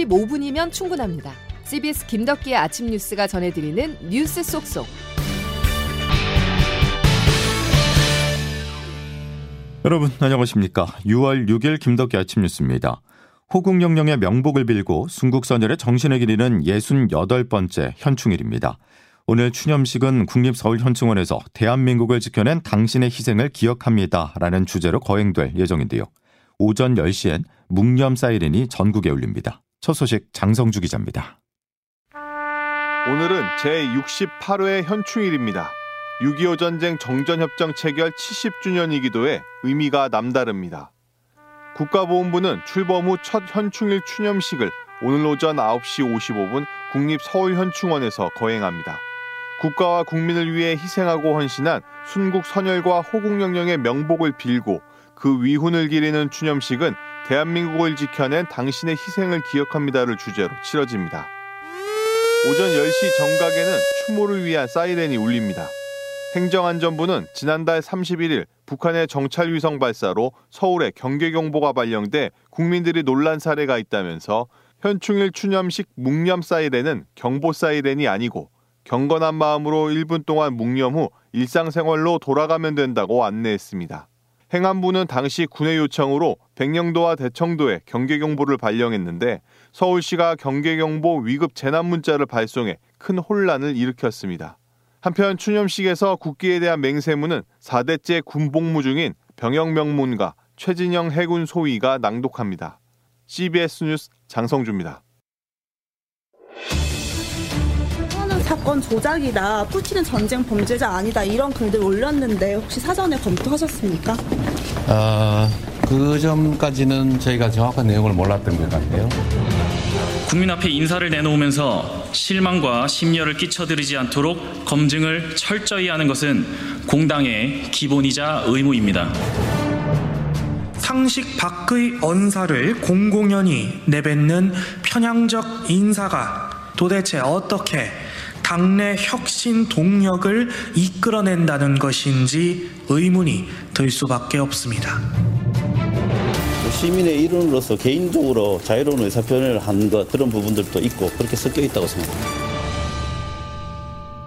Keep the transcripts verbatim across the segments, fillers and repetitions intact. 십오 분이면 충분합니다. 씨비에스 김덕기의 아침 뉴스가 전해드리는 뉴스 쏙쏙. 여러분 안녕하십니까. 유월 육일 김덕기 아침 뉴스입니다. 호국영령의 명복을 빌고 순국선열의 정신을 기리는 예순여덟 번째 현충일입니다. 오늘 추념식은 국립서울현충원에서 대한민국을 지켜낸 당신의 희생을 기억합니다라는 주제로 거행될 예정인데요. 오전 열 시엔 묵념 사이렌이 전국에 울립니다. 첫 소식 장성주 기자입니다. 오늘은 제육십팔 회 현충일입니다. 육이오 전쟁 정전협정 체결 칠십 주년이기도 해 의미가 남다릅니다. 국가보훈부는 출범 후 첫 현충일 추념식을 오늘 오전 아홉 시 오십오 분 국립서울현충원에서 거행합니다. 국가와 국민을 위해 희생하고 헌신한 순국 선열과 호국영령의 명복을 빌고 그 위훈을 기리는 추념식은 대한민국을 지켜낸 당신의 희생을 기억합니다를 주제로 치러집니다. 오전 열 시 정각에는 추모를 위한 사이렌이 울립니다. 행정안전부는 지난달 삼십일 일 북한의 정찰위성 발사로 서울에 경계경보가 발령돼 국민들이 놀란 사례가 있다면서 현충일 추념식 묵념 사이렌은 경보 사이렌이 아니고 경건한 마음으로 일 분 동안 묵념 후 일상생활로 돌아가면 된다고 안내했습니다. 행안부는 당시 군의 요청으로 백령도와 대청도에 경계경보를 발령했는데 서울시가 경계경보 위급 재난문자를 발송해 큰 혼란을 일으켰습니다. 한편 추념식에서 국기에 대한 맹세문은 사 대째 군복무 중인 병영명문가 최진영 해군 소위가 낭독합니다. 씨비에스 뉴스 장성주입니다. 사건 조작이다, 푸틴은 전쟁 범죄자 아니다 이런 글들 올렸는데 혹시 사전에 검토하셨습니까? 아, 그 점까지는 저희가 정확한 내용을 몰랐던 것 같아요. 국민 앞에 인사를 내놓으면서 실망과 심려를 끼쳐드리지 않도록 검증을 철저히 하는 것은 공당의 기본이자 의무입니다. 상식 밖의 언사를 공공연히 내뱉는 편향적 인사가 도대체 어떻게 당내 혁신 동력을 이끌어낸다는 것인지 의문이 들 수밖에 없습니다. 시민의 일원으로서 개인적으로 자유로운 의사표현을 한 것, 그런 부분들도 있고 그렇게 섞여 있다고 생각합니다.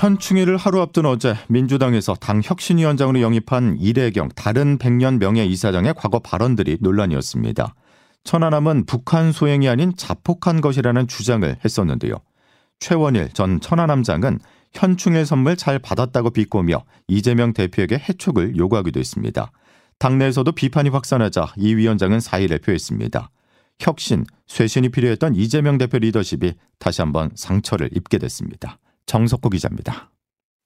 현충일을 하루 앞둔 어제 민주당에서 당 혁신위원장으로 영입한 이래경 다른 백년 명예이사장의 과거 발언들이 논란이었습니다. 천안함은 북한 소행이 아닌 자폭한 것이라는 주장을 했었는데요. 최원일 전 천안함장은 현충일 선물 잘 받았다고 비꼬며 이재명 대표에게 해촉을 요구하기도 했습니다. 당내에서도 비판이 확산하자 이 위원장은 사의를 표했습니다. 혁신, 쇄신이 필요했던 이재명 대표 리더십이 다시 한번 상처를 입게 됐습니다. 정석국 기자입니다.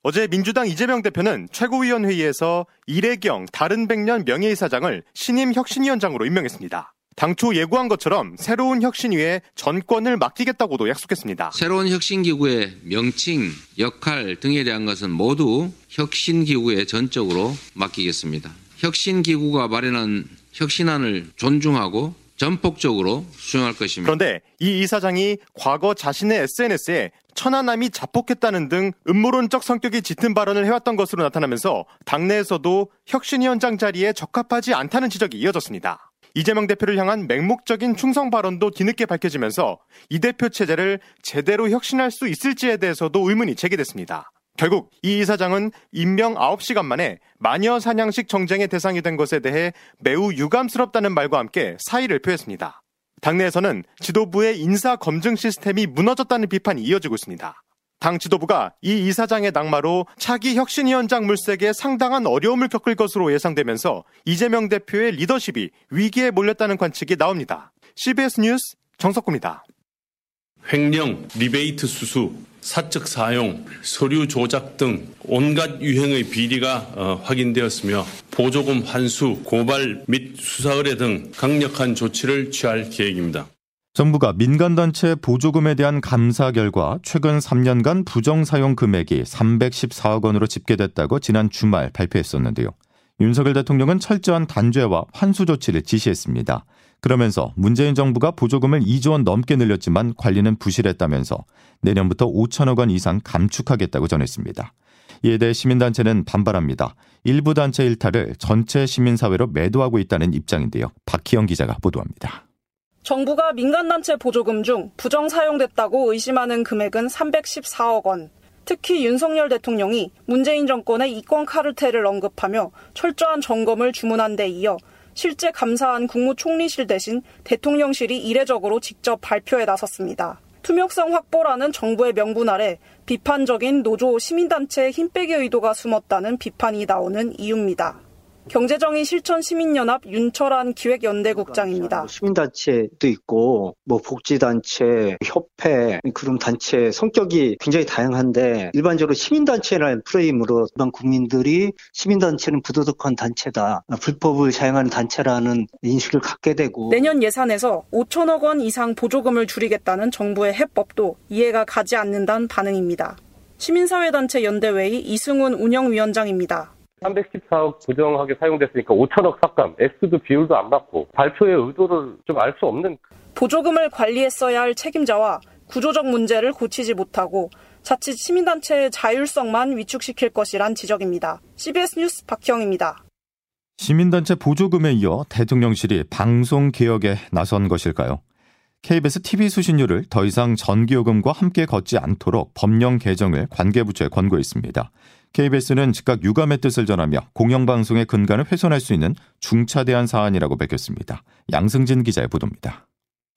어제 민주당 이재명 대표는 최고위원회의에서 이래경 다른 백년 명예이사장을 신임 혁신위원장으로 임명했습니다. 당초 예고한 것처럼 새로운 혁신위에 전권을 맡기겠다고도 약속했습니다. 새로운 혁신기구의 명칭, 역할 등에 대한 것은 모두 혁신기구에 전적으로 맡기겠습니다. 혁신기구가 마련한 혁신안을 존중하고 전폭적으로 수용할 것입니다. 그런데 이 이사장이 과거 자신의 에스엔에스에 천안함이 자폭했다는 등 음모론적 성격이 짙은 발언을 해왔던 것으로 나타나면서 당내에서도 혁신위원장 자리에 적합하지 않다는 지적이 이어졌습니다. 이재명 대표를 향한 맹목적인 충성 발언도 뒤늦게 밝혀지면서 이 대표 체제를 제대로 혁신할 수 있을지에 대해서도 의문이 제기됐습니다. 결국 이 이사장은 임명 아홉 시간 만에 마녀 사냥식 정쟁의 대상이 된 것에 대해 매우 유감스럽다는 말과 함께 사의를 표했습니다. 당내에서는 지도부의 인사 검증 시스템이 무너졌다는 비판이 이어지고 있습니다. 당 지도부가 이 이사장의 낙마로 차기 혁신위원장 물색에 상당한 어려움을 겪을 것으로 예상되면서 이재명 대표의 리더십이 위기에 몰렸다는 관측이 나옵니다. 씨비에스 뉴스 정석구입니다. 횡령, 리베이트 수수, 사적 사용, 서류 조작 등 온갖 유형의 비리가 확인되었으며 보조금 환수, 고발 및 수사 의뢰 등 강력한 조치를 취할 계획입니다. 정부가 민간단체 보조금에 대한 감사 결과 최근 삼 년간 부정사용 금액이 삼백십사억 원으로 집계됐다고 지난 주말 발표했었는데요. 윤석열 대통령은 철저한 단죄와 환수 조치를 지시했습니다. 그러면서 문재인 정부가 보조금을 이조 원 넘게 늘렸지만 관리는 부실했다면서 내년부터 오천억 원 이상 감축하겠다고 전했습니다. 이에 대해 시민단체는 반발합니다. 일부 단체 일탈을 전체 시민사회로 매도하고 있다는 입장인데요. 박희영 기자가 보도합니다. 정부가 민간단체 보조금 중 부정 사용됐다고 의심하는 금액은 삼백십사억 원. 특히 윤석열 대통령이 문재인 정권의 이권 카르텔을 언급하며 철저한 점검을 주문한 데 이어 실제 감사한 국무총리실 대신 대통령실이 이례적으로 직접 발표에 나섰습니다. 투명성 확보라는 정부의 명분 아래 비판적인 노조 시민단체의 힘빼기 의도가 숨었다는 비판이 나오는 이유입니다. 경제정의실천시민연합 윤철한 기획연대국장입니다. 시민단체도 있고 뭐 복지단체, 협회, 그런 단체 성격이 굉장히 다양한데 일반적으로 시민단체라는 프레임으로 일반 국민들이 시민단체는 부도덕한 단체다, 불법을 사용하는 단체라는 인식을 갖게 되고 내년 예산에서 오천억 원 이상 보조금을 줄이겠다는 정부의 해법도 이해가 가지 않는다는 반응입니다. 시민사회단체 연대회의 이승훈 운영위원장입니다. 삼백십사억 부정하게 사용됐으니까 오천억 삭감, 액수도 비율도 안 맞고 발표의 의도를 좀 알 수 없는. 보조금을 관리했어야 할 책임자와 구조적 문제를 고치지 못하고 자칫 시민단체의 자율성만 위축시킬 것이란 지적입니다. 씨비에스 뉴스 박희영입니다. 시민단체 보조금에 이어 대통령실이 방송개혁에 나선 것일까요? 케이비에스 티비 수신료를 더 이상 전기요금과 함께 걷지 않도록 법령 개정을 관계부처에 권고했습니다. 케이비에스는 즉각 유감의 뜻을 전하며 공영방송의 근간을 훼손할 수 있는 중차대한 사안이라고 밝혔습니다. 양승진 기자의 보도입니다.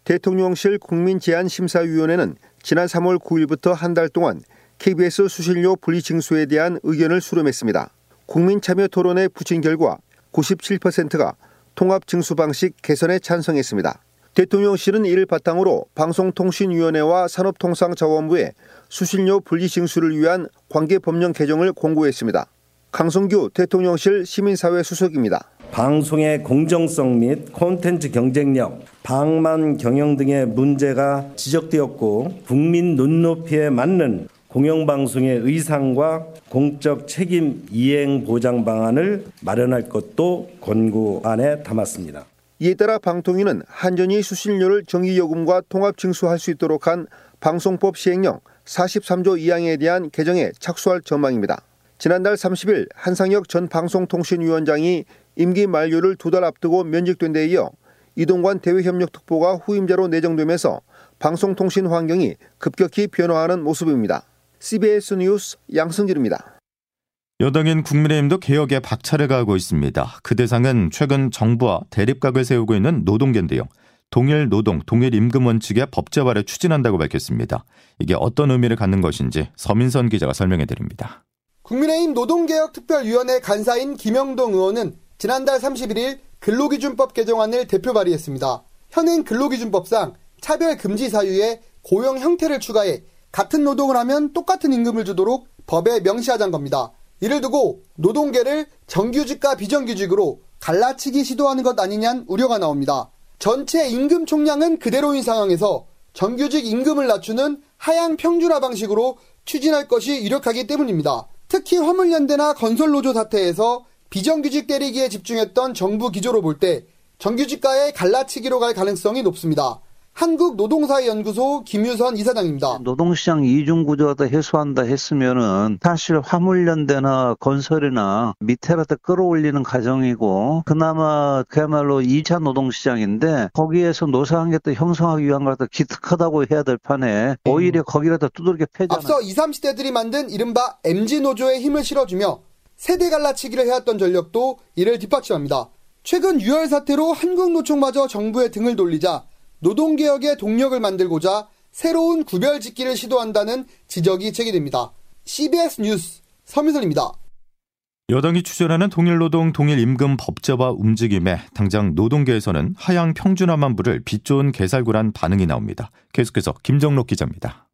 대통령실 국민제안심사위원회는 지난 삼월 구일부터 한 달 동안 케이비에스 수신료 분리징수에 대한 의견을 수렴했습니다. 국민참여토론에 부친 결과 구십칠 퍼센트가 통합징수 방식 개선에 찬성했습니다. 대통령실은 이를 바탕으로 방송통신위원회와 산업통상자원부에 수신료 분리징수를 위한 관계법령 개정을 공고했습니다. 강성규 대통령실 시민사회 수석입니다. 방송의 공정성 및 콘텐츠 경쟁력, 방만 경영 등의 문제가 지적되었고 국민 눈높이에 맞는 공영방송의 의상과 공적 책임 이행 보장 방안을 마련할 것도 권고안에 담았습니다. 이에 따라 방통위는 한전이 수신료를 정기요금과 통합징수할 수 있도록 한 방송법 시행령 사십삼조 이항에 대한 개정에 착수할 전망입니다. 지난달 삼십일 한상혁 전 방송통신위원장이 임기 만료를 두 달 앞두고 면직된 데 이어 이동관 대외협력특보가 후임자로 내정되면서 방송통신 환경이 급격히 변화하는 모습입니다. 씨비에스 뉴스 양승길입니다. 여당인 국민의힘도 개혁에 박차를 가하고 있습니다. 그 대상은 최근 정부와 대립각을 세우고 있는 노동계인데요. 동일 노동, 동일 임금 원칙의 법제화를 추진한다고 밝혔습니다. 이게 어떤 의미를 갖는 것인지 서민선 기자가 설명해드립니다. 국민의힘 노동개혁특별위원회 간사인 김영동 의원은 지난달 삼십일일 근로기준법 개정안을 대표 발의했습니다. 현행 근로기준법상 차별금지 사유에 고용 형태를 추가해 같은 노동을 하면 똑같은 임금을 주도록 법에 명시하자는 겁니다. 이를 두고 노동계를 정규직과 비정규직으로 갈라치기 시도하는 것 아니냐는 우려가 나옵니다. 전체 임금 총량은 그대로인 상황에서 정규직 임금을 낮추는 하향 평준화 방식으로 추진할 것이 유력하기 때문입니다. 특히 화물연대나 건설노조 사태에서 비정규직 때리기에 집중했던 정부 기조로 볼 때 정규직과의 갈라치기로 갈 가능성이 높습니다. 한국노동사회연구소 김유선 이사장입니다. 노동시장 이중구조하다 해소한다 했으면은 사실 화물연대나 건설이나 밑에라도 끌어올리는 과정이고 그나마 그야말로 이 차 노동시장인데 거기에서 노사한 게 또 형성하기 위한 거라도 기특하다고 해야 될 판에 오히려 거기라도 두들겨 패잖아요. 앞서 이십, 삼십대들이 만든 이른바 엠지노조에 힘을 실어주며 세대 갈라치기를 해왔던 전력도 이를 뒷받침합니다. 최근 유월 사태로 한국노총마저 정부의 등을 돌리자 노동개혁의 동력을 만들고자 새로운 구별짓기를 시도한다는 지적이 제기됩니다. 씨비에스 뉴스 서민선입니다. 여당이 추진하는 동일노동 동일임금 법제화 움직임에 당장 노동계에서는 하향 평준화만 부를 빛 좋은 개살구란 반응이 나옵니다. 계속해서 김정록 기자입니다.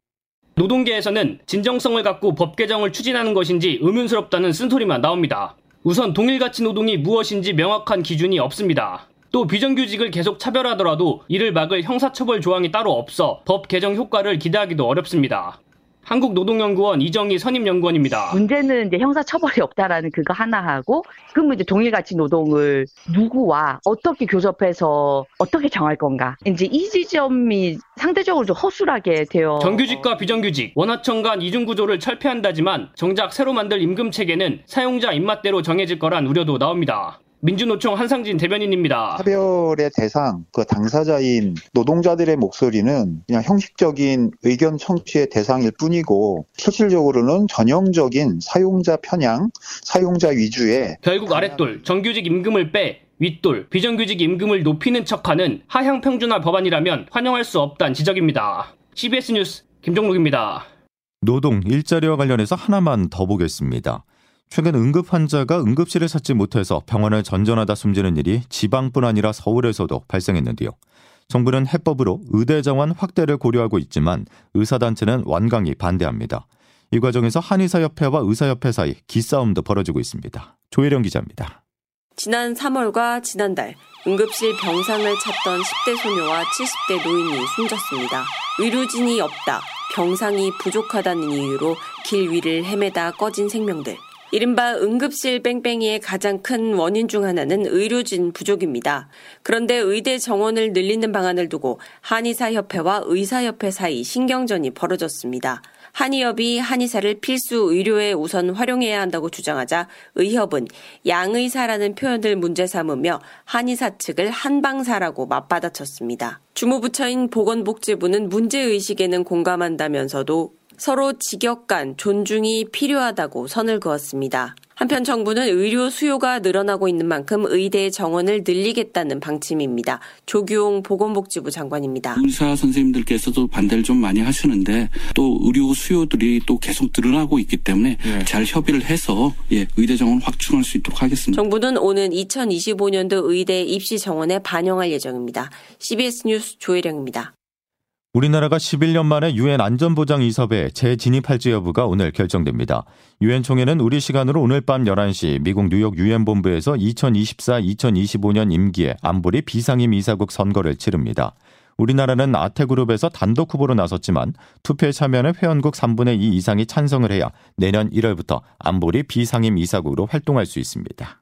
노동계에서는 진정성을 갖고 법 개정을 추진하는 것인지 의문스럽다는 쓴소리만 나옵니다. 우선 동일가치 노동이 무엇인지 명확한 기준이 없습니다. 또 비정규직을 계속 차별하더라도 이를 막을 형사처벌 조항이 따로 없어 법 개정 효과를 기대하기도 어렵습니다. 한국노동연구원 이정희 선임연구원입니다. 문제는 이제 형사처벌이 없다라는 그거 하나하고 그러면 이제 동일가치 노동을 누구와 어떻게 교섭해서 어떻게 정할 건가. 이제 이 지점이 상대적으로 좀 허술하게 돼요. 정규직과 비정규직, 원하청 간 이중구조를 철폐한다지만 정작 새로 만들 임금체계는 사용자 입맛대로 정해질 거란 우려도 나옵니다. 민주노총 한상진 대변인입니다. 차별의 대상, 그 당사자인 노동자들의 목소리는 그냥 형식적인 의견 청취의 대상일 뿐이고 실질적으로는 전형적인 사용자 편향, 사용자 위주의 결국 아랫돌, 정규직 임금을 빼 윗돌, 비정규직 임금을 높이는 척하는 하향평준화 법안이라면 환영할 수 없다는 지적입니다. 씨비에스 뉴스 김정록입니다. 노동, 일자리와 관련해서 하나만 더 보겠습니다. 최근 응급 환자가 응급실을 찾지 못해서 병원을 전전하다 숨지는 일이 지방뿐 아니라 서울에서도 발생했는데요. 정부는 해법으로 의대 정원 확대를 고려하고 있지만 의사단체는 완강히 반대합니다. 이 과정에서 한의사협회와 의사협회 사이 기싸움도 벌어지고 있습니다. 조혜령 기자입니다. 지난 삼월과 지난달 응급실 병상을 찾던 십 대 소녀와 칠십 대 노인이 숨졌습니다. 의료진이 없다, 병상이 부족하다는 이유로 길 위를 헤매다 꺼진 생명들. 이른바 응급실 뺑뺑이의 가장 큰 원인 중 하나는 의료진 부족입니다. 그런데 의대 정원을 늘리는 방안을 두고 한의사협회와 의사협회 사이 신경전이 벌어졌습니다. 한의협이 한의사를 필수 의료에 우선 활용해야 한다고 주장하자 의협은 양의사라는 표현을 문제 삼으며 한의사 측을 한방사라고 맞받아쳤습니다. 주무부처인 보건복지부는 문제의식에는 공감한다면서도 서로 직역간 존중이 필요하다고 선을 그었습니다. 한편 정부는 의료 수요가 늘어나고 있는 만큼 의대 정원을 늘리겠다는 방침입니다. 조규홍 보건복지부 장관입니다. 의사 선생님들께서도 반대를 좀 많이 하시는데 또 의료 수요들이 또 계속 늘어나고 있기 때문에 네. 잘 협의를 해서 예, 의대 정원 확충할 수 있도록 하겠습니다. 정부는 오는 이천이십오년도 의대 입시 정원에 반영할 예정입니다. 씨비에스 뉴스 조혜령입니다. 우리나라가 십일년 만에 유엔 안전보장이사회에 재진입할지 여부가 오늘 결정됩니다. 유엔 총회는 우리 시간으로 오늘 밤 열한시 미국 뉴욕 유엔 본부에서 이천이십사 이천이십오년 임기의 안보리 비상임 이사국 선거를 치릅니다. 우리나라는 아태그룹에서 단독 후보로 나섰지만 투표에 참여하는 회원국 삼분의 이 이상이 찬성을 해야 내년 일월부터 안보리 비상임 이사국으로 활동할 수 있습니다.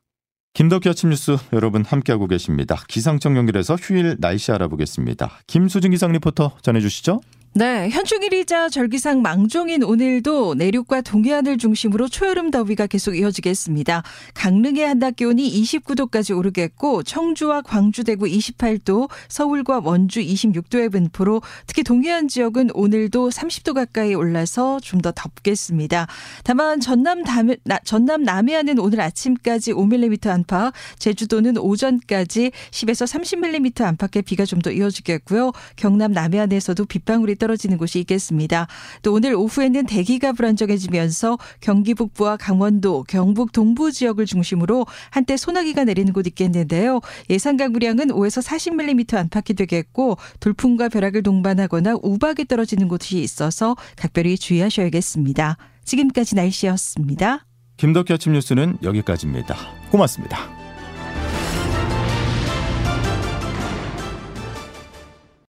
김덕기 아침 뉴스 여러분 함께하고 계십니다. 기상청 연결해서 휴일 날씨 알아보겠습니다. 김수진 기상 리포터 전해주시죠. 네, 현충일이자 절기상 망종인 오늘도 내륙과 동해안을 중심으로 초여름 더위가 계속 이어지겠습니다. 강릉의 한낮 기온이 이십구도까지 오르겠고 청주와 광주, 대구 이십팔도, 서울과 원주 이십육도의 분포로 특히 동해안 지역은 오늘도 삼십도 가까이 올라서 좀 더 덥겠습니다. 다만 전남, 담, 나, 전남 남해안은 오늘 아침까지 오 밀리미터 안팎, 제주도는 오전까지 십에서 삼십 밀리미터 안팎의 비가 좀 더 이어지겠고요. 경남 남해안에서도 빗방울이 떨어지는 곳이 있겠습니다. 또 오늘 오후에는 대기가 불안정해지면서 경기 북부와 강원도, 경북 동부 지역을 중심으로 한때 소나기가 내리는 곳 있겠는데요. 예상 강우량은 오에서 사십 밀리미터 안팎이 되겠고 돌풍과 벼락을 동반하거나 우박이 떨어지는 곳이 있어서 각별히 주의하셔야겠습니다. 지금까지 날씨였습니다. 김덕기 아침 뉴스는 여기까지입니다. 고맙습니다.